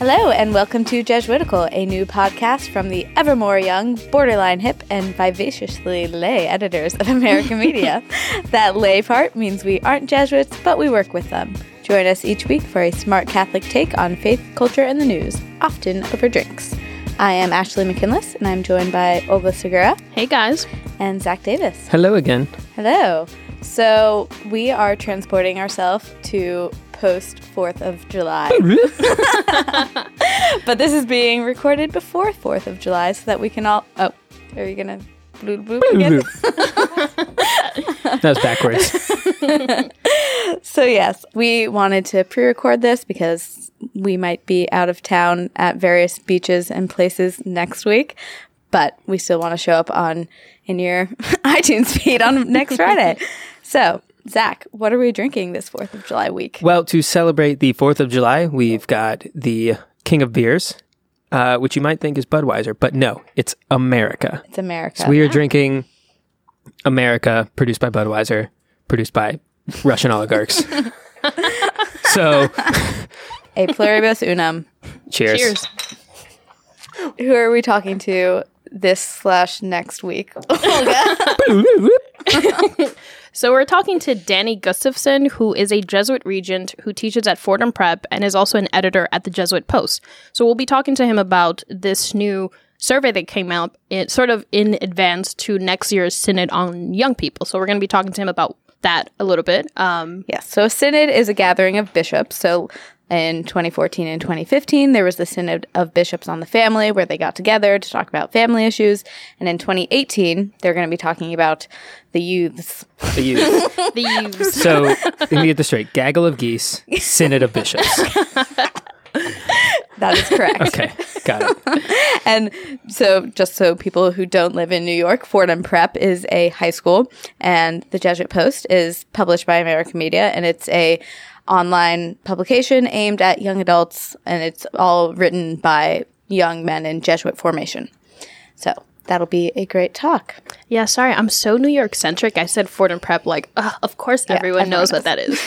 Hello, and welcome to Jesuitical, a new podcast from the evermore young, borderline hip, and vivaciously lay editors of American Media. That lay part means we aren't Jesuits, but we work with them. Join us each week for a smart Catholic take on faith, culture, and the news, often over drinks. I am Ashley McKinless, and I'm joined by Olga Segura. Hey, guys. And Zach Davis. Hello again. Hello. So we are transporting ourselves to post 4th of July. But this is being recorded before 4th of July so that we can all... Oh, are you going to bloop bloop again? That was backwards. So yes, we wanted to pre-record this because we might be out of town at various beaches and places next week, but we still want to show up on in your iTunes feed on next Friday. So... Zach, what are we drinking this 4th of July week? Well, to celebrate the 4th of July, we've got the King of Beers, which you might think is Budweiser, but no, it's America. It's America. So we are drinking America, produced by Budweiser, produced by Russian oligarchs. So... A pluribus unum. Cheers. Cheers. Who are we talking to this/next week? So we're talking to Danny Gustafson, who is a Jesuit regent who teaches at Fordham Prep and is also an editor at the Jesuit Post. So we'll be talking to him about this new survey that came out sort of in advance to next year's Synod on young people. So we're going to be talking to him about that a little bit. Yes. So a Synod is a gathering of bishops. So in 2014 and 2015, there was the Synod of Bishops on the Family, where they got together to talk about family issues. And in 2018, they're going to be talking about the youths. The youths. The youths. So, let me get this straight. Gaggle of geese, Synod of Bishops. That is correct. Okay, got it. And so, just so people who don't live in New York, Fordham Prep is a high school, and the Jesuit Post is published by American Media, and it's a... online publication aimed at young adults, and it's all written by young men in Jesuit formation. So that'll be a great talk. Yeah, sorry, I'm so New York centric. I said Fordham Prep, like, of course everyone knows what that is.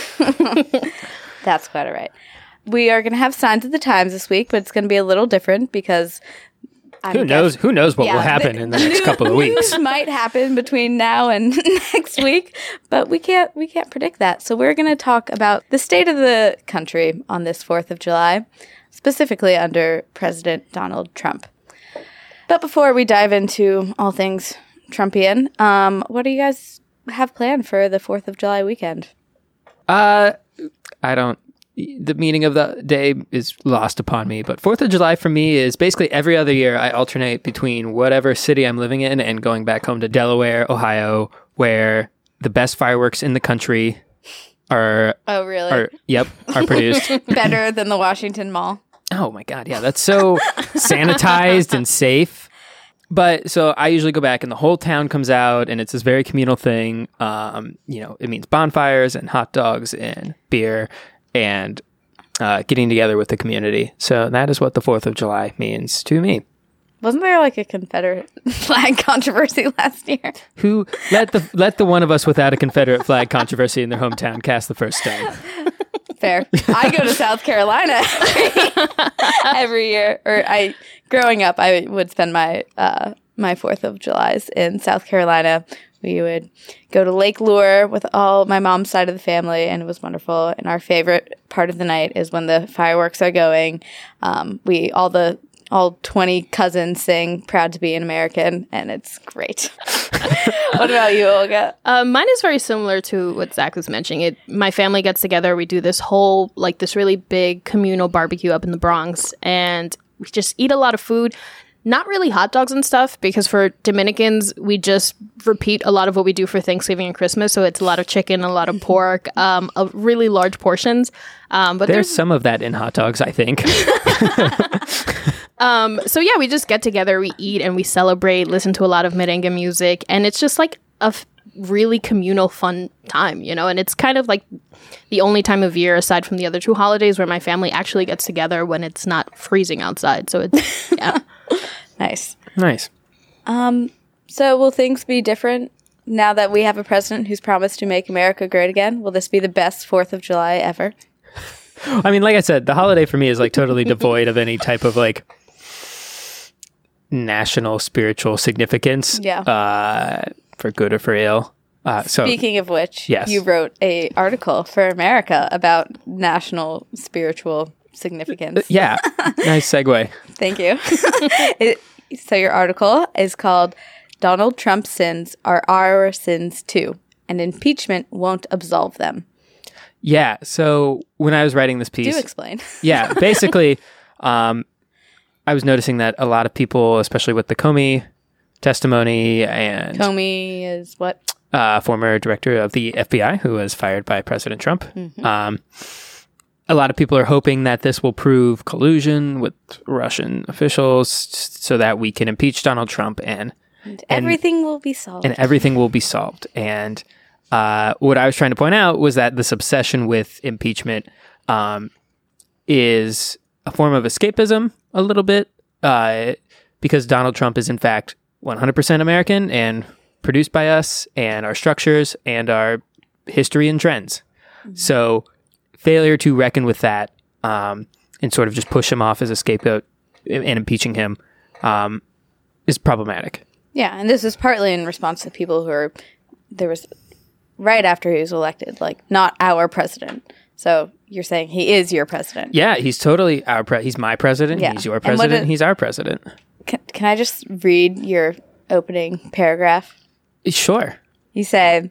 That's quite all right. We are going to have Signs of the Times this week, but it's going to be a little different because who knows what will happen in the next couple of weeks. News might happen between now and next week, but we can't predict that. So we're going to talk about the state of the country on this 4th of July, specifically under President Donald Trump. But before we dive into all things Trumpian, what do you guys have planned for the 4th of July weekend? The meaning of the day is lost upon me, but 4th of July for me is basically every other year I alternate between whatever city I'm living in and going back home to Delaware, Ohio, where the best fireworks in the country are... Oh, really? Are produced. Better than the Washington Mall. Oh, my God. Yeah, that's so sanitized and safe. But so I usually go back and the whole town comes out and it's this very communal thing. It means bonfires and hot dogs and beer and getting together with the community. So that is what the 4th of July means to me. Wasn't there like a Confederate flag controversy last year? Who let the one of us without a Confederate flag controversy in their hometown cast the first stone. Fair. I go to South Carolina every year. Growing up, I would spend my 4th of Julys in South Carolina. We would go to Lake Lure with all my mom's side of the family, and it was wonderful. And our favorite part of the night is when the fireworks are going. All 20 cousins sing "Proud to be an American," and it's great. What about you, Olga? Mine is very similar to what Zach was mentioning. My family gets together. We do this whole, like, this really big communal barbecue up in the Bronx, and we just eat a lot of food. Not really hot dogs and stuff, because for Dominicans, we just repeat a lot of what we do for Thanksgiving and Christmas. So it's a lot of chicken, a lot of pork, of really large portions. But there's some of that in hot dogs, I think. So yeah, we just get together, we eat, and we celebrate, listen to a lot of merengue music. And it's just like really communal fun time, you know, and it's kind of like the only time of year aside from the other two holidays where my family actually gets together when it's not freezing outside. So it's, yeah. Nice. So will things be different now that we have a president who's promised to make America great again? Will this be the best 4th of July ever? I mean, like I said, the holiday for me is like totally devoid of any type of like national spiritual significance. Yeah. For good or for ill. Speaking of which, yes. You wrote an article for America about national spiritual significance. Yeah. Nice segue. Thank you. So your article is called Donald Trump's Sins Are Our Sins Too, and Impeachment Won't Absolve Them. Yeah. So when I was writing this piece... Do explain. Yeah. Basically, I was noticing that a lot of people, especially with the Comey testimony and... Comey is what? Former director of the FBI, who was fired by President Trump. Mm-hmm. A lot of people are hoping that this will prove collusion with Russian officials so that we can impeach Donald Trump and everything will be solved. And everything will be solved. And what I was trying to point out was that this obsession with impeachment is a form of escapism a little bit because Donald Trump is in fact 100% American and produced by us and our structures and our history and trends. Mm-hmm. So failure to reckon with that and sort of just push him off as a scapegoat and impeaching him is problematic. Yeah, and this is partly in response to people who are, there was, right after he was elected, like, not our president. So you're saying he is your president. Yeah, he's totally our president. He's my president. Yeah. He's your president. He's our president. Can I just read your opening paragraph? Sure. You say,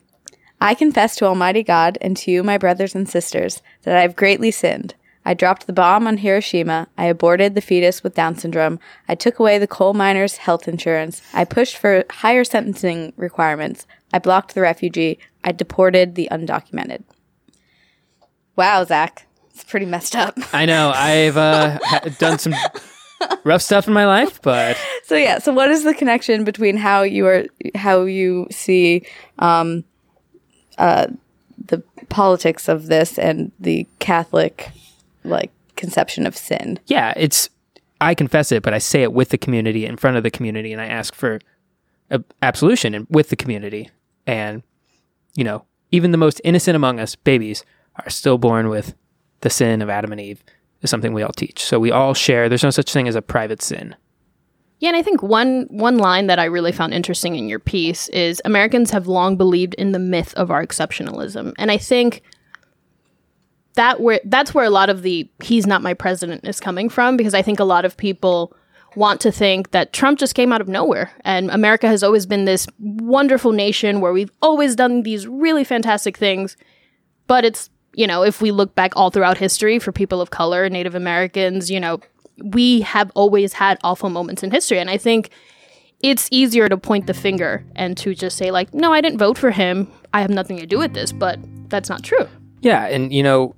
I confess to Almighty God and to you, my brothers and sisters, that I have greatly sinned. I dropped the bomb on Hiroshima. I aborted the fetus with Down syndrome. I took away the coal miners' health insurance. I pushed for higher sentencing requirements. I blocked the refugee. I deported the undocumented. Wow, Zach. It's pretty messed up. I know. I've done some rough stuff in my life, but... So, yeah. So, what is the connection between how you see the politics of this and the Catholic... like conception of sin? Yeah, it's I confess it, but I say it with the community, in front of the community, and I ask for absolution and with the community. And you know, even the most innocent among us, babies, are still born with the sin of Adam and Eve. Is something we all teach. So we all share. There's no such thing as a private sin. Yeah, and I think one line that I really found interesting in your piece is Americans have long believed in the myth of our exceptionalism, and I think that's where a lot of the he's not my president is coming from, because I think a lot of people want to think that Trump just came out of nowhere and America has always been this wonderful nation where we've always done these really fantastic things. But it's, you know, if we look back all throughout history for people of color, Native Americans, you know, we have always had awful moments in history. And I think it's easier to point the finger and to just say like, no, I didn't vote for him. I have nothing to do with this, but that's not true. Yeah. And, you know,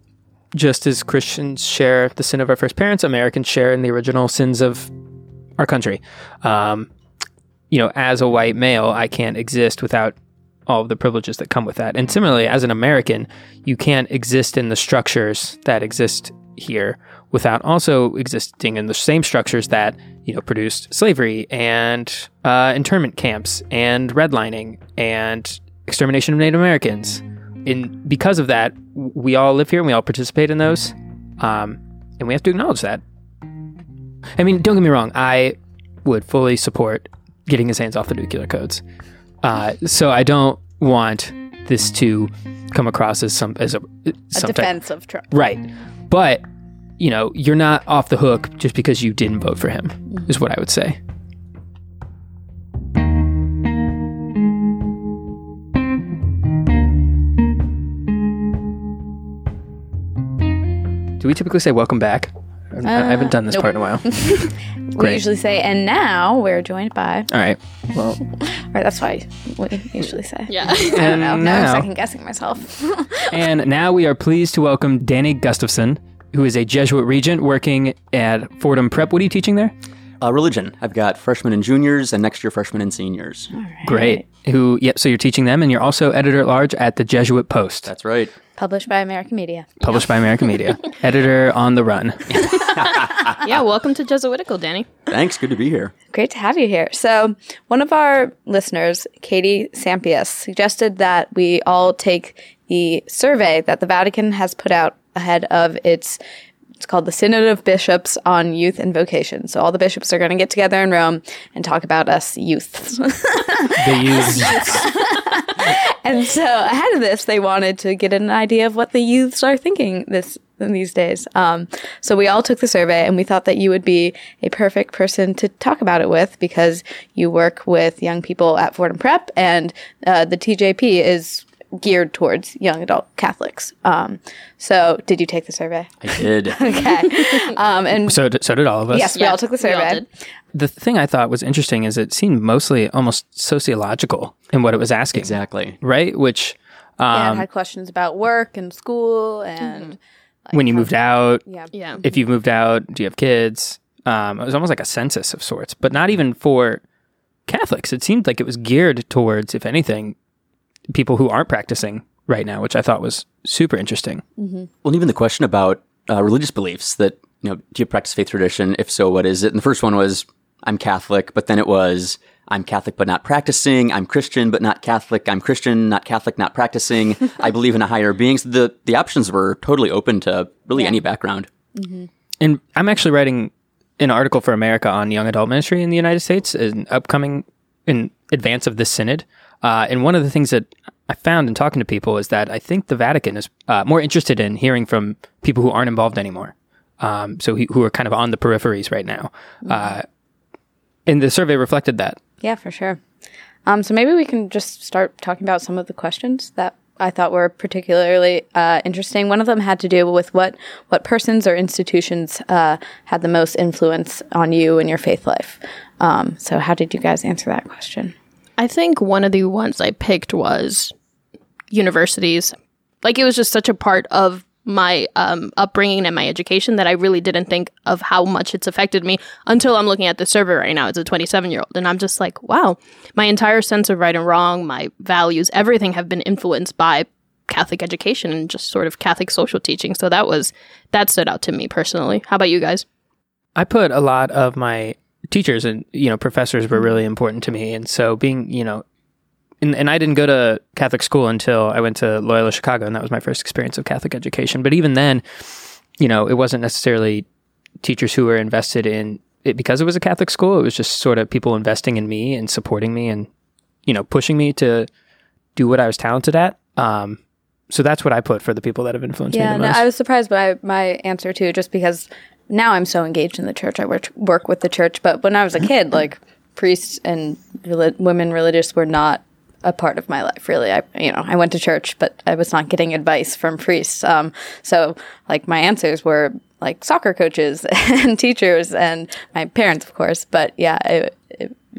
just as Christians share the sin of our first parents, Americans share in the original sins of our country. You know, as a white male, I can't exist without all of the privileges that come with that. And similarly, as an American, you can't exist in the structures that exist here without also existing in the same structures that, you know, produced slavery and internment camps and redlining and extermination of Native Americans. And because of that, we all live here and we all participate in those. And we have to acknowledge that. I mean, don't get me wrong. I would fully support getting his hands off the nuclear codes. So I don't want this to come across as a defense of Trump. Right. But, you know, you're not off the hook just because you didn't vote for him, is what I would say. Do we typically say welcome back? I haven't done this part in a while. We usually say, and now we're joined by. All right. Well. Right, that's why we usually say. Yeah. And I don't know. Now I'm second guessing myself. And now we are pleased to welcome Danny Gustafson, who is a Jesuit regent working at Fordham Prep. What are you teaching there? Religion. I've got freshmen and juniors, and next year freshmen and seniors. All right. Great. So you're teaching them, and you're also editor-at-large at the Jesuit Post. That's right. Published by American Media. Editor on the run. Yeah, welcome to Jesuitical, Danny. Thanks. Good to be here. Great to have you here. So one of our listeners, Katie Sampius, suggested that we all take the survey that the Vatican has put out ahead of its, it's called the Synod of Bishops on Youth and Vocation. So all the bishops are going to get together in Rome and talk about us youths. The youths. And so ahead of this, they wanted to get an idea of what the youths are thinking these days. So we all took the survey, and we thought that you would be a perfect person to talk about it with because you work with young people at Fordham Prep, and the TJP is geared towards young adult Catholics. So did you take the survey? I did. Okay. And so did all of us. Yes, we all took the survey. The thing I thought was interesting is it seemed mostly almost sociological in what it was asking. Exactly. Right? Which... it had questions about work and school and... Mm-hmm. Like when you moved out, yeah. If you've moved out, do you have kids? It was almost like a census of sorts, but not even for Catholics. It seemed like it was geared towards, if anything, people who aren't practicing right now, which I thought was super interesting. Mm-hmm. Well, and even the question about religious beliefs that, you know, do you practice faith tradition? If so, what is it? And the first one was, I'm Catholic, but then it was, I'm Catholic but not practicing. I'm Christian but not Catholic. I'm Christian, not Catholic, not practicing. I believe in a higher being. So the options were totally open to really any background. Mm-hmm. And I'm actually writing an article for America on young adult ministry in the United States in advance of this synod. And one of the things that I found in talking to people is that I think the Vatican is more interested in hearing from people who aren't involved anymore. Who are kind of on the peripheries right now. Mm-hmm. And the survey reflected that. Yeah, for sure. So maybe we can just start talking about some of the questions that I thought were particularly interesting. One of them had to do with what persons or institutions had the most influence on you in your faith life. So how did you guys answer that question? I think one of the ones I picked was universities. Like, it was just such a part of my upbringing and my education that I really didn't think of how much it's affected me until I'm looking at the survey right now. It's a 27-year-old. And I'm just like, wow, my entire sense of right and wrong, my values, everything have been influenced by Catholic education and just sort of Catholic social teaching. So that stood out to me personally. How about you guys? I put a lot of my teachers and, you know, professors were really important to me. And so being, you know, and I didn't go to Catholic school until I went to Loyola Chicago, and that was my first experience of Catholic education. But even then, you know, it wasn't necessarily teachers who were invested in it because it was a Catholic school. It was just sort of people investing in me and supporting me and, you know, pushing me to do what I was talented at. So that's what I put for the people that have influenced me the most. I was surprised by my answer too, just because now I'm so engaged in the church. I work with the church. But when I was a kid, like, priests and women religious were not a part of my life, really. I went to church, but I was not getting advice from priests. So, like, my answers were, like, soccer coaches and teachers and my parents, of course. But, yeah,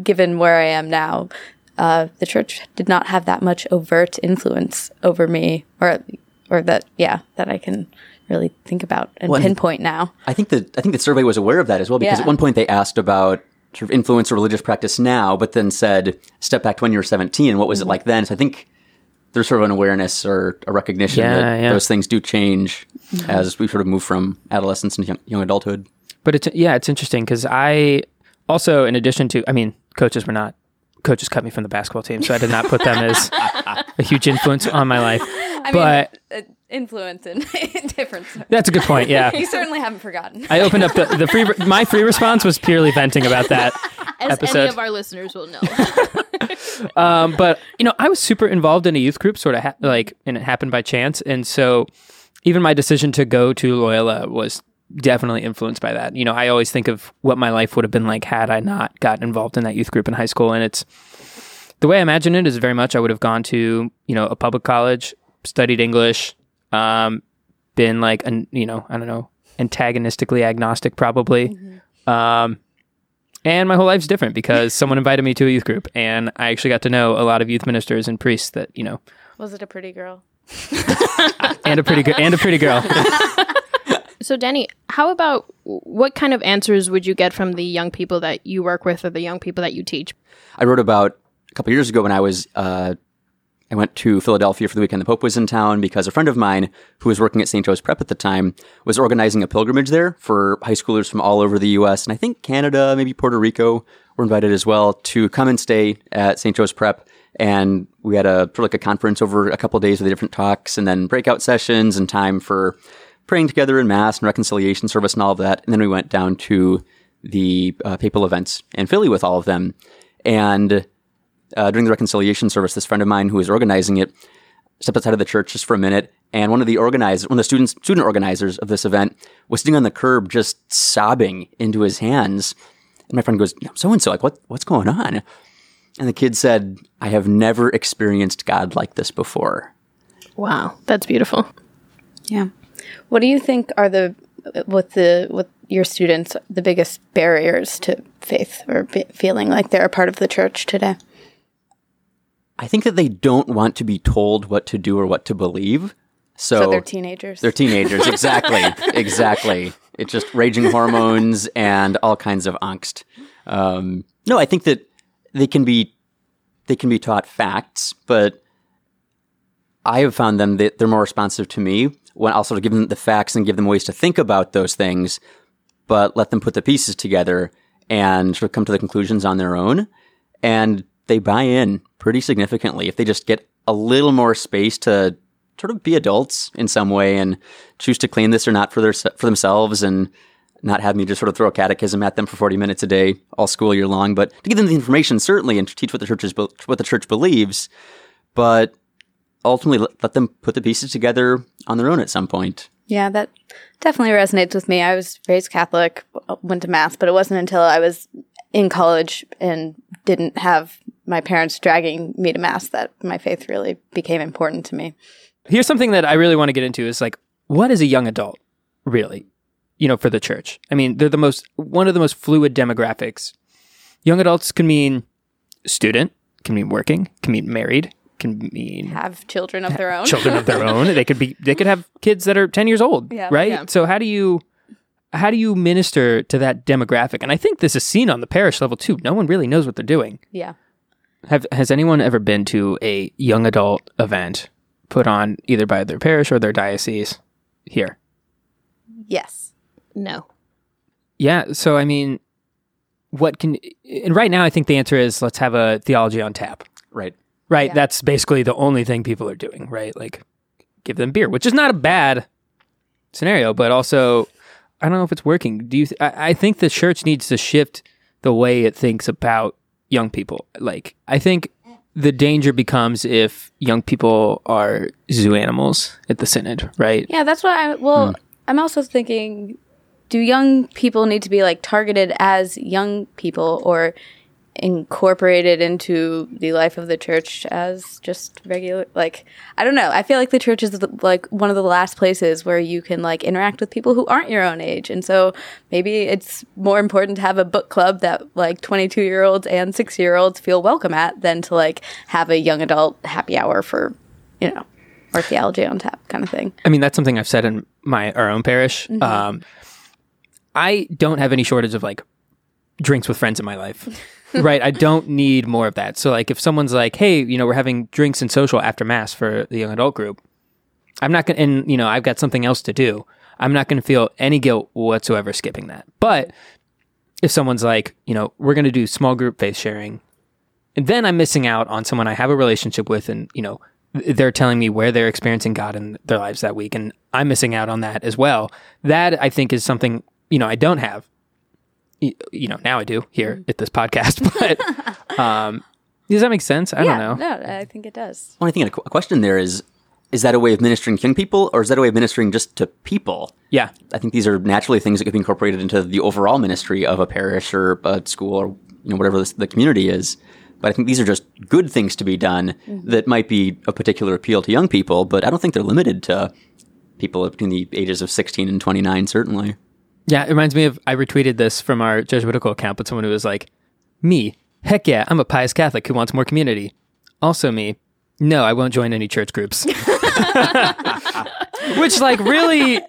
given where I am now, the church did not have that much overt influence over me that I can really think about and pinpoint now. I think the survey was aware of that as well, because at one point they asked about sort of influence or religious practice now, but then said, step back to when you were 17, and what was it like then? So I think there's sort of an awareness or a recognition that those things do change as we sort of move from adolescence into young adulthood. But it's interesting because I also, in addition to, I mean, coaches cut me from the basketball team, so I did not put them as a huge influence on my life. Influence in different. That's a good point. Yeah, you certainly haven't forgotten. I opened up the free. My free response was purely venting about that episode. Any of our listeners will know. But you know, I was super involved in a youth group, sort of and it happened by chance. And so, even my decision to go to Loyola was definitely influenced by that. You know, I always think of what my life would have been like had I not gotten involved in that youth group in high school. And it's the way I imagine it is very much I would have gone to, you know, a public college, studied English. Been like, antagonistically agnostic probably. Mm-hmm. And my whole life's different because someone invited me to a youth group, and I actually got to know a lot of youth ministers and priests that, you know. Was it a pretty girl? and a pretty girl. So Danny, how about what kind of answers would you get from the young people that you work with or the young people that you teach? I wrote about a couple years ago when I went to Philadelphia for the weekend the Pope was in town, because a friend of mine who was working at St. Joe's Prep at the time was organizing a pilgrimage there for high schoolers from all over the U.S. And I think Canada, maybe Puerto Rico, were invited as well to come and stay at St. Joe's Prep. And we had a conference over a couple of days with the different talks and then breakout sessions and time for praying together in Mass and reconciliation service and all of that. And then we went down to the papal events in Philly with all of them. And during the reconciliation service, this friend of mine who was organizing it stepped outside of the church just for a minute. And one of the student organizers of this event was sitting on the curb just sobbing into his hands. And my friend goes, so-and-so, like, what's going on? And the kid said, I have never experienced God like this before. Wow. That's beautiful. Yeah. What do you think are with your students, the biggest barriers to faith or feeling like they're a part of the church today? I think that they don't want to be told what to do or what to believe. So they're teenagers. They're teenagers. Exactly. Exactly. It's just raging hormones and all kinds of angst. No, I think that they can be taught facts, but I have found them that they're more responsive to me when I'll sort of give them the facts and give them ways to think about those things, but let them put the pieces together and sort of come to the conclusions on their own. And they buy in pretty significantly if they just get a little more space to sort of be adults in some way and choose to claim this or not for themselves and not have me just sort of throw a catechism at them for 40 minutes a day all school year long, but to give them the information certainly and to teach what the church believes, but ultimately let them put the pieces together on their own at some point. Yeah, that definitely resonates with me. I was raised Catholic, went to Mass, but it wasn't until I was in college and didn't have my parents dragging me to Mass that my faith really became important to me. Here's something that I really want to get into is like, what is a young adult really, for the church? I mean, they're one of the most fluid demographics. Young adults can mean student, can mean working, can mean married, can mean have children of their own. Children of their own. They could have kids that are 10 years old, yeah, right? Yeah. So how do you minister to that demographic? And I think this is seen on the parish level too. No one really knows what they're doing. Yeah. Has anyone ever been to a young adult event put on either by their parish or their diocese here? Yes. No. Yeah. So, I mean, and right now I think the answer is let's have a theology on tap. Right. Right. Yeah. That's basically the only thing people are doing, right? Like give them beer, which is not a bad scenario, but also I don't know if it's working. I think the church needs to shift the way it thinks about young people. Like, I think the danger becomes if young people are zoo animals at the Synod, right? Yeah, that's what I'm also thinking, do young people need to be like targeted as young people or incorporated into the life of the church as just regular, like, I don't know. I feel like the church is like one of the last places where you can like interact with people who aren't your own age. And so maybe it's more important to have a book club that like 22-year-olds and 6-year-olds feel welcome at than to like have a young adult happy hour for, or theology on tap kind of thing. I mean, that's something I've said in our own parish. Mm-hmm. I don't have any shortage of like drinks with friends in my life. Right, I don't need more of that. So, like, if someone's like, hey, we're having drinks and social after Mass for the young adult group, I'm not going to, and, I've got something else to do. I'm not going to feel any guilt whatsoever skipping that. But if someone's like, we're going to do small group faith sharing, and then I'm missing out on someone I have a relationship with, and, they're telling me where they're experiencing God in their lives that week, and I'm missing out on that as well. That, I think, is something, I don't have. Now I do here at this podcast, but does that make sense? I don't know. No, I think it does. Well, I think a question there is that a way of ministering to young people or is that a way of ministering just to people? Yeah. I think these are naturally things that could be incorporated into the overall ministry of a parish or a school or whatever the community is. But I think these are just good things to be done that might be of particular appeal to young people, but I don't think they're limited to people between the ages of 16 and 29, certainly. Yeah, it reminds me of, I retweeted this from our Jesuitical account, but someone who was like, me, heck yeah, I'm a pious Catholic who wants more community. Also me, no, I won't join any church groups. Which like really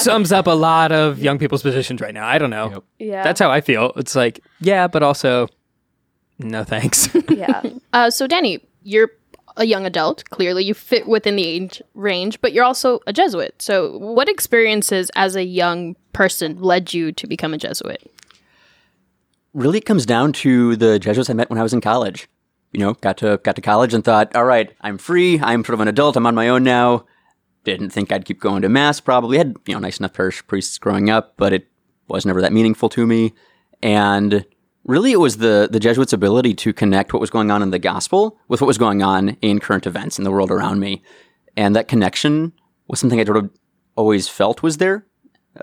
sums up a lot of young people's positions right now. I don't know. Yep. Yeah. That's how I feel. It's like, yeah, but also, no thanks. Yeah. So Danny, you're a young adult, clearly you fit within the age range, but you're also a Jesuit. So what experiences as a young person led you to become a Jesuit? Really it comes down to the Jesuits I met when I was in college. Got to college and thought, all right, I'm free. I'm sort of an adult. I'm on my own now. didn't think I'd keep going to mass, probably. I had, nice enough parish priests growing up, but it was never that meaningful to me. And really it was the Jesuits' ability to connect what was going on in the gospel with what was going on in current events in the world around me. And that connection was something I sort of always felt was there,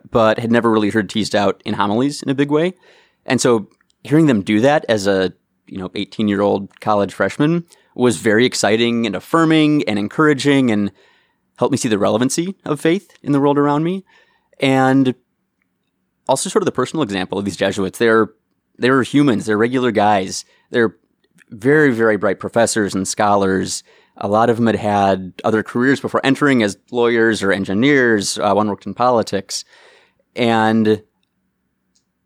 but had never really heard teased out in homilies in a big way. And so hearing them do that as a, 18-year-old college freshman was very exciting and affirming and encouraging and helped me see the relevancy of faith in the world around me. And also sort of the personal example of these Jesuits. They're humans. They're regular guys. They're very, very bright professors and scholars. A lot of them had had other careers before entering as lawyers or engineers. One worked in politics. And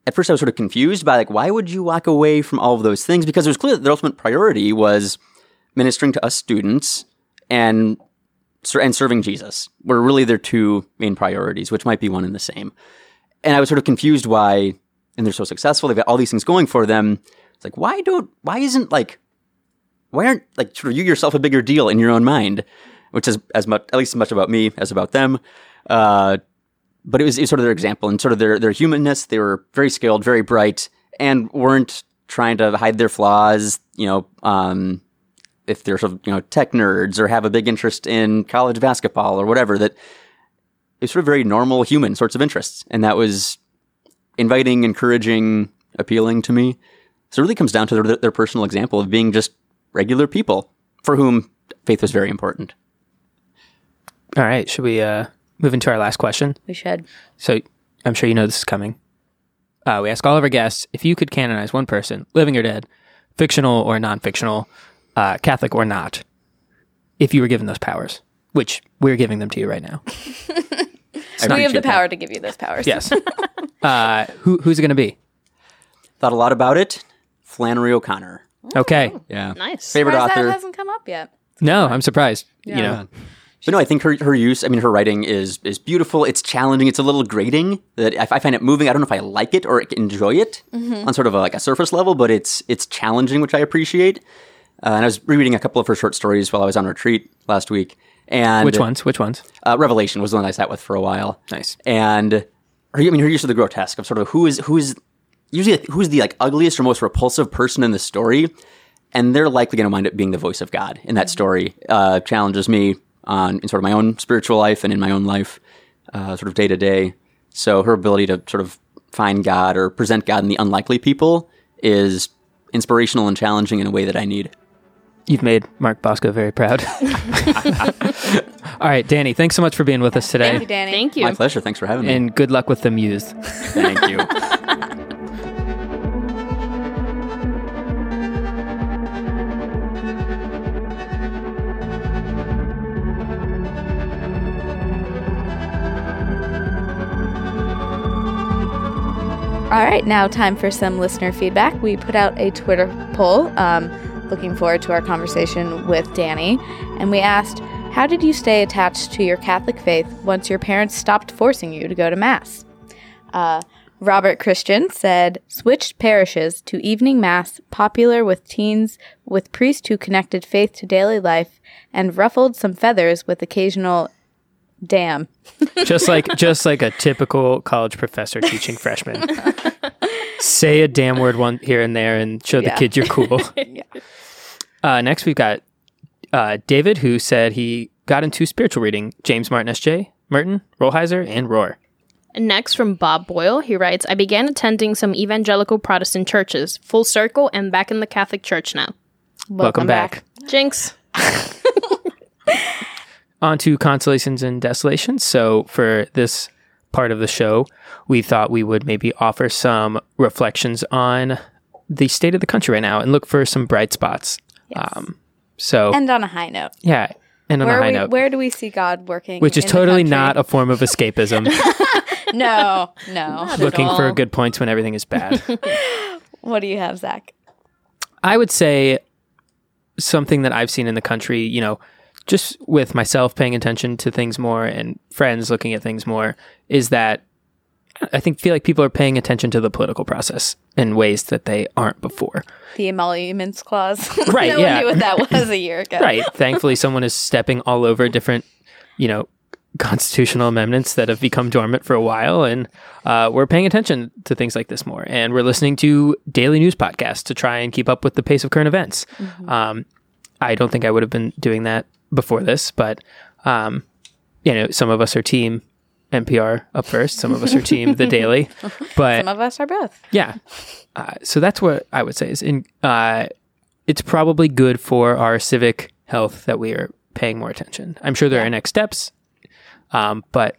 at first I was sort of confused by why would you walk away from all of those things? Because it was clear that their ultimate priority was ministering to us students and serving Jesus were really their two main priorities, which might be one and the same. And I was sort of confused why, and they're so successful, they've got all these things going for them. It's like, why aren't sort of you yourself a bigger deal in your own mind, which is at least as much about me as about them. But it was sort of their example and sort of their humanness. They were very skilled, very bright, and weren't trying to hide their flaws, if they're sort of, tech nerds or have a big interest in college basketball or whatever, that it's sort of very normal human sorts of interests. And that was inviting, encouraging, appealing to me. So it really comes down to their personal example of being just regular people for whom faith was very important. All right. Should we move into our last question? We should. So I'm sure this is coming. We ask all of our guests, if you could canonize one person, living or dead, fictional or non-fictional, Catholic or not, if you were given those powers, which we're giving them to you right now. We have the power to give you those powers. Yes. Who's it going to be? Thought a lot about it. Flannery O'Connor. Ooh, okay. Yeah. Nice. Favorite author. That hasn't come up yet. No, I'm surprised. Yeah. But no, I think her use, her writing is beautiful. It's challenging. It's a little grating. That I find it moving. I don't know if I like it or enjoy it on sort of a surface level, but it's challenging, which I appreciate. And I was rereading a couple of her short stories while I was on retreat last week. And Which ones? Revelation was the one I sat with for a while. Nice. And her use of the grotesque of sort of who's the ugliest or most repulsive person in the story, and they're likely going to wind up being the voice of God in that story. Challenges me in sort of my own spiritual life and in my own life, sort of day to day. So her ability to sort of find God or present God in the unlikely people is inspirational and challenging in a way that I need. You've made Mark Bosco very proud. All right, Danny, thanks so much for being with us today. Thank you, Danny. Thank you. My pleasure. Thanks for having me. And good luck with the muse. Thank you. All right, now time for some listener feedback. We put out a Twitter poll. Looking forward to our conversation with Danny. And we asked, how did you stay attached to your Catholic faith once your parents stopped forcing you to go to Mass? Robert Christian said, switched parishes to evening Mass, popular with teens, with priests who connected faith to daily life, and ruffled some feathers with occasional damn. just like a typical college professor teaching freshmen. Say a damn word one here and there and show the kids you're cool. Yeah. Next, we've got David, who said he got into spiritual reading, James Martin, S.J., Merton, Rollheiser, and Rohr. Next, from Bob Boyle, he writes, I began attending some evangelical Protestant churches, full circle, and back in the Catholic Church now. Welcome back. Jinx. On to Consolations and Desolations. So for this part of the show, we thought we would maybe offer some reflections on the state of the country right now and look for some bright spots. Yes. And on a high note. Yeah. And on a high note. Where do we see God working? Which is totally not a form of escapism. No. Looking for good points when everything is bad. What do you have, Zach? I would say something that I've seen in the country, just with myself paying attention to things more and friends looking at things more, is that I feel like people are paying attention to the political process in ways that they aren't before. The emoluments clause. Right, no one knew what that was a year ago. Right. Thankfully, someone is stepping all over different, constitutional amendments that have become dormant for a while, and we're paying attention to things like this more, and we're listening to daily news podcasts to try and keep up with the pace of current events. Mm-hmm. I don't think I would have been doing that before this, but you know, some of us are team NPR Up First, some of us are team The Daily, but some of us are both. Yeah, so that's what I would say is it's probably good for our civic health that we are paying more attention. I'm sure there are next steps. But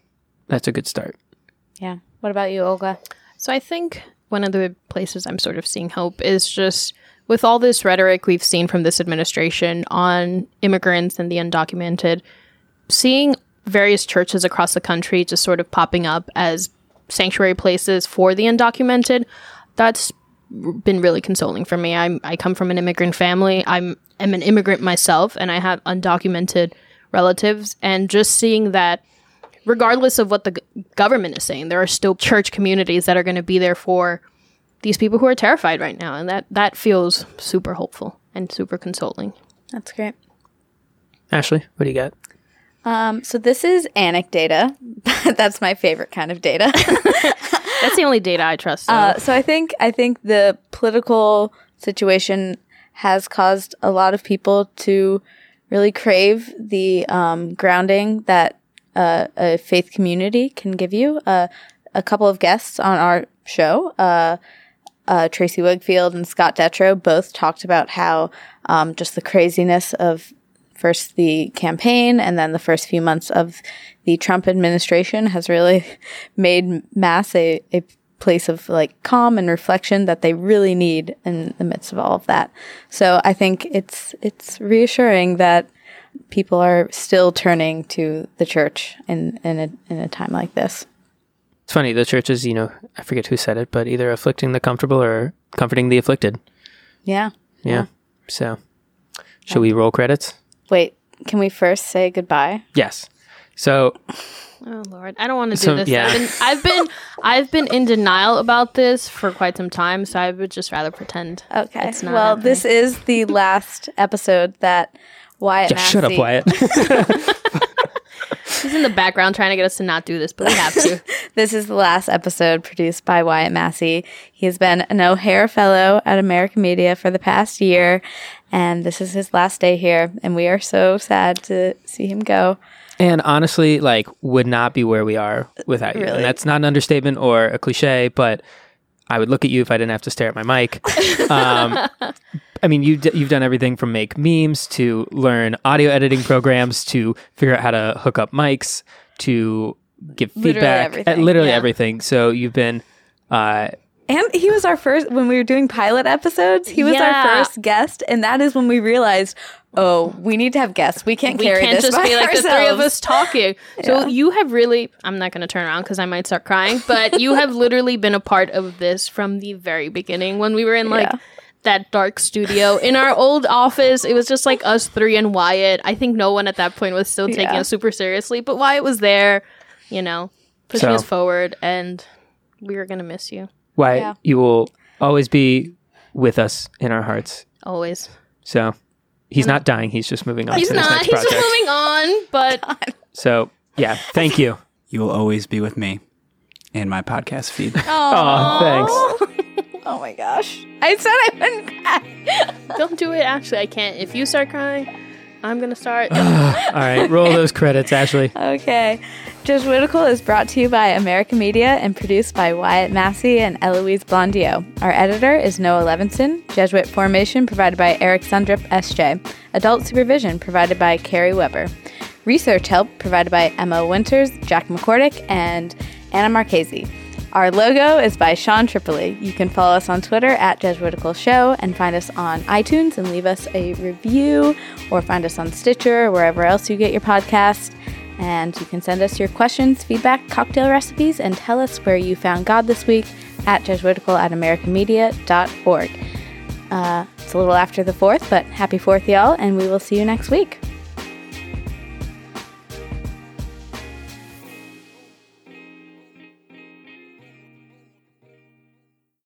that's a good start. Yeah. What about you, Olga? So I think one of the places I'm sort of seeing hope is just with all this rhetoric we've seen from this administration on immigrants and the undocumented, seeing various churches across the country just sort of popping up as sanctuary places for the undocumented, that's been really consoling for me. I come from an immigrant family. I'm an immigrant myself, and I have undocumented relatives, and just seeing that regardless of what the government is saying, there are still church communities that are going to be there for these people who are terrified right now. And that feels super hopeful and super consoling. That's great. Ashley, what do you got? So this is anecdata. That's my favorite kind of data. That's the only data I trust. So I think the political situation has caused a lot of people to really crave the grounding that a faith community can give you. A couple of guests on our show, Tracy Wigfield and Scott Detrow, both talked about how just the craziness of first the campaign and then the first few months of the Trump administration has really made Mass a place of like calm and reflection that they really need in the midst of all of that. So I think it's reassuring that people are still turning to the church in a time like this. It's funny, the church is, you know, I forget who said it, but either afflicting the comfortable or comforting the afflicted. Yeah. Yeah. So should we roll credits? Wait, can we first say goodbye? Yes. So, oh Lord, I don't want to do this. Yeah. I've been in denial about this for quite some time, so I would just rather pretend. Okay. It's not happening. This is the last episode that Wyatt Massey. Shut up, Wyatt. He's in the background trying to get us to not do this, but we have to. This is the last episode produced by Wyatt Massey. He has been an O'Hare Fellow at American Media for the past year, and this is his last day here, and we are so sad to see him go. And honestly, like, would not be where we are without you. Really? And that's not an understatement or a cliche, but I would look at you if I didn't have to stare at my mic. I mean, you've done everything from make memes to learn audio editing programs to figure out how to hook up mics to give feedback. Literally everything. So you've been... and he was our first, when we were doing pilot episodes, he was our first guest. And that is when we realized, oh, we need to have guests. We can't carry this by ourselves. We can't just be like the three of us talking. Yeah. So you have really, I'm not going to turn around because I might start crying, but you have literally been a part of this from the very beginning. When we were in like that dark studio in our old office, it was just like us three and Wyatt. I think no one at that point was still taking us super seriously, but Wyatt was there, you know, pushing us forward, and we were going to miss you. Why you will always be with us in our hearts. Always. So he's not dying. He's just moving on to his next project. He's just moving on, but... God. So, yeah, thank you. You will always be with me in my podcast feed. Oh, thanks. Oh, my gosh. I said I wouldn't cry. Don't do it, Ashley. I can't. If you start crying, I'm going to start. All right. Roll those credits, Ashley. Okay. Jesuitical is brought to you by American Media and produced by Wyatt Massey and Eloise Blondio. Our editor is Noah Levinson. Jesuit formation provided by Eric Sundrup, SJ. Adult supervision provided by Carrie Weber. Research help provided by Emma Winters, Jack McCordick, and Anna Marchese. Our logo is by Sean Tripoli. You can follow us on Twitter at Jesuitical Show and find us on iTunes and leave us a review, or find us on Stitcher or wherever else you get your podcast. And you can send us your questions, feedback, cocktail recipes, and tell us where you found God this week at jesuitical@americanmedia.org. It's a little after the 4th, but happy 4th, y'all, and we will see you next week.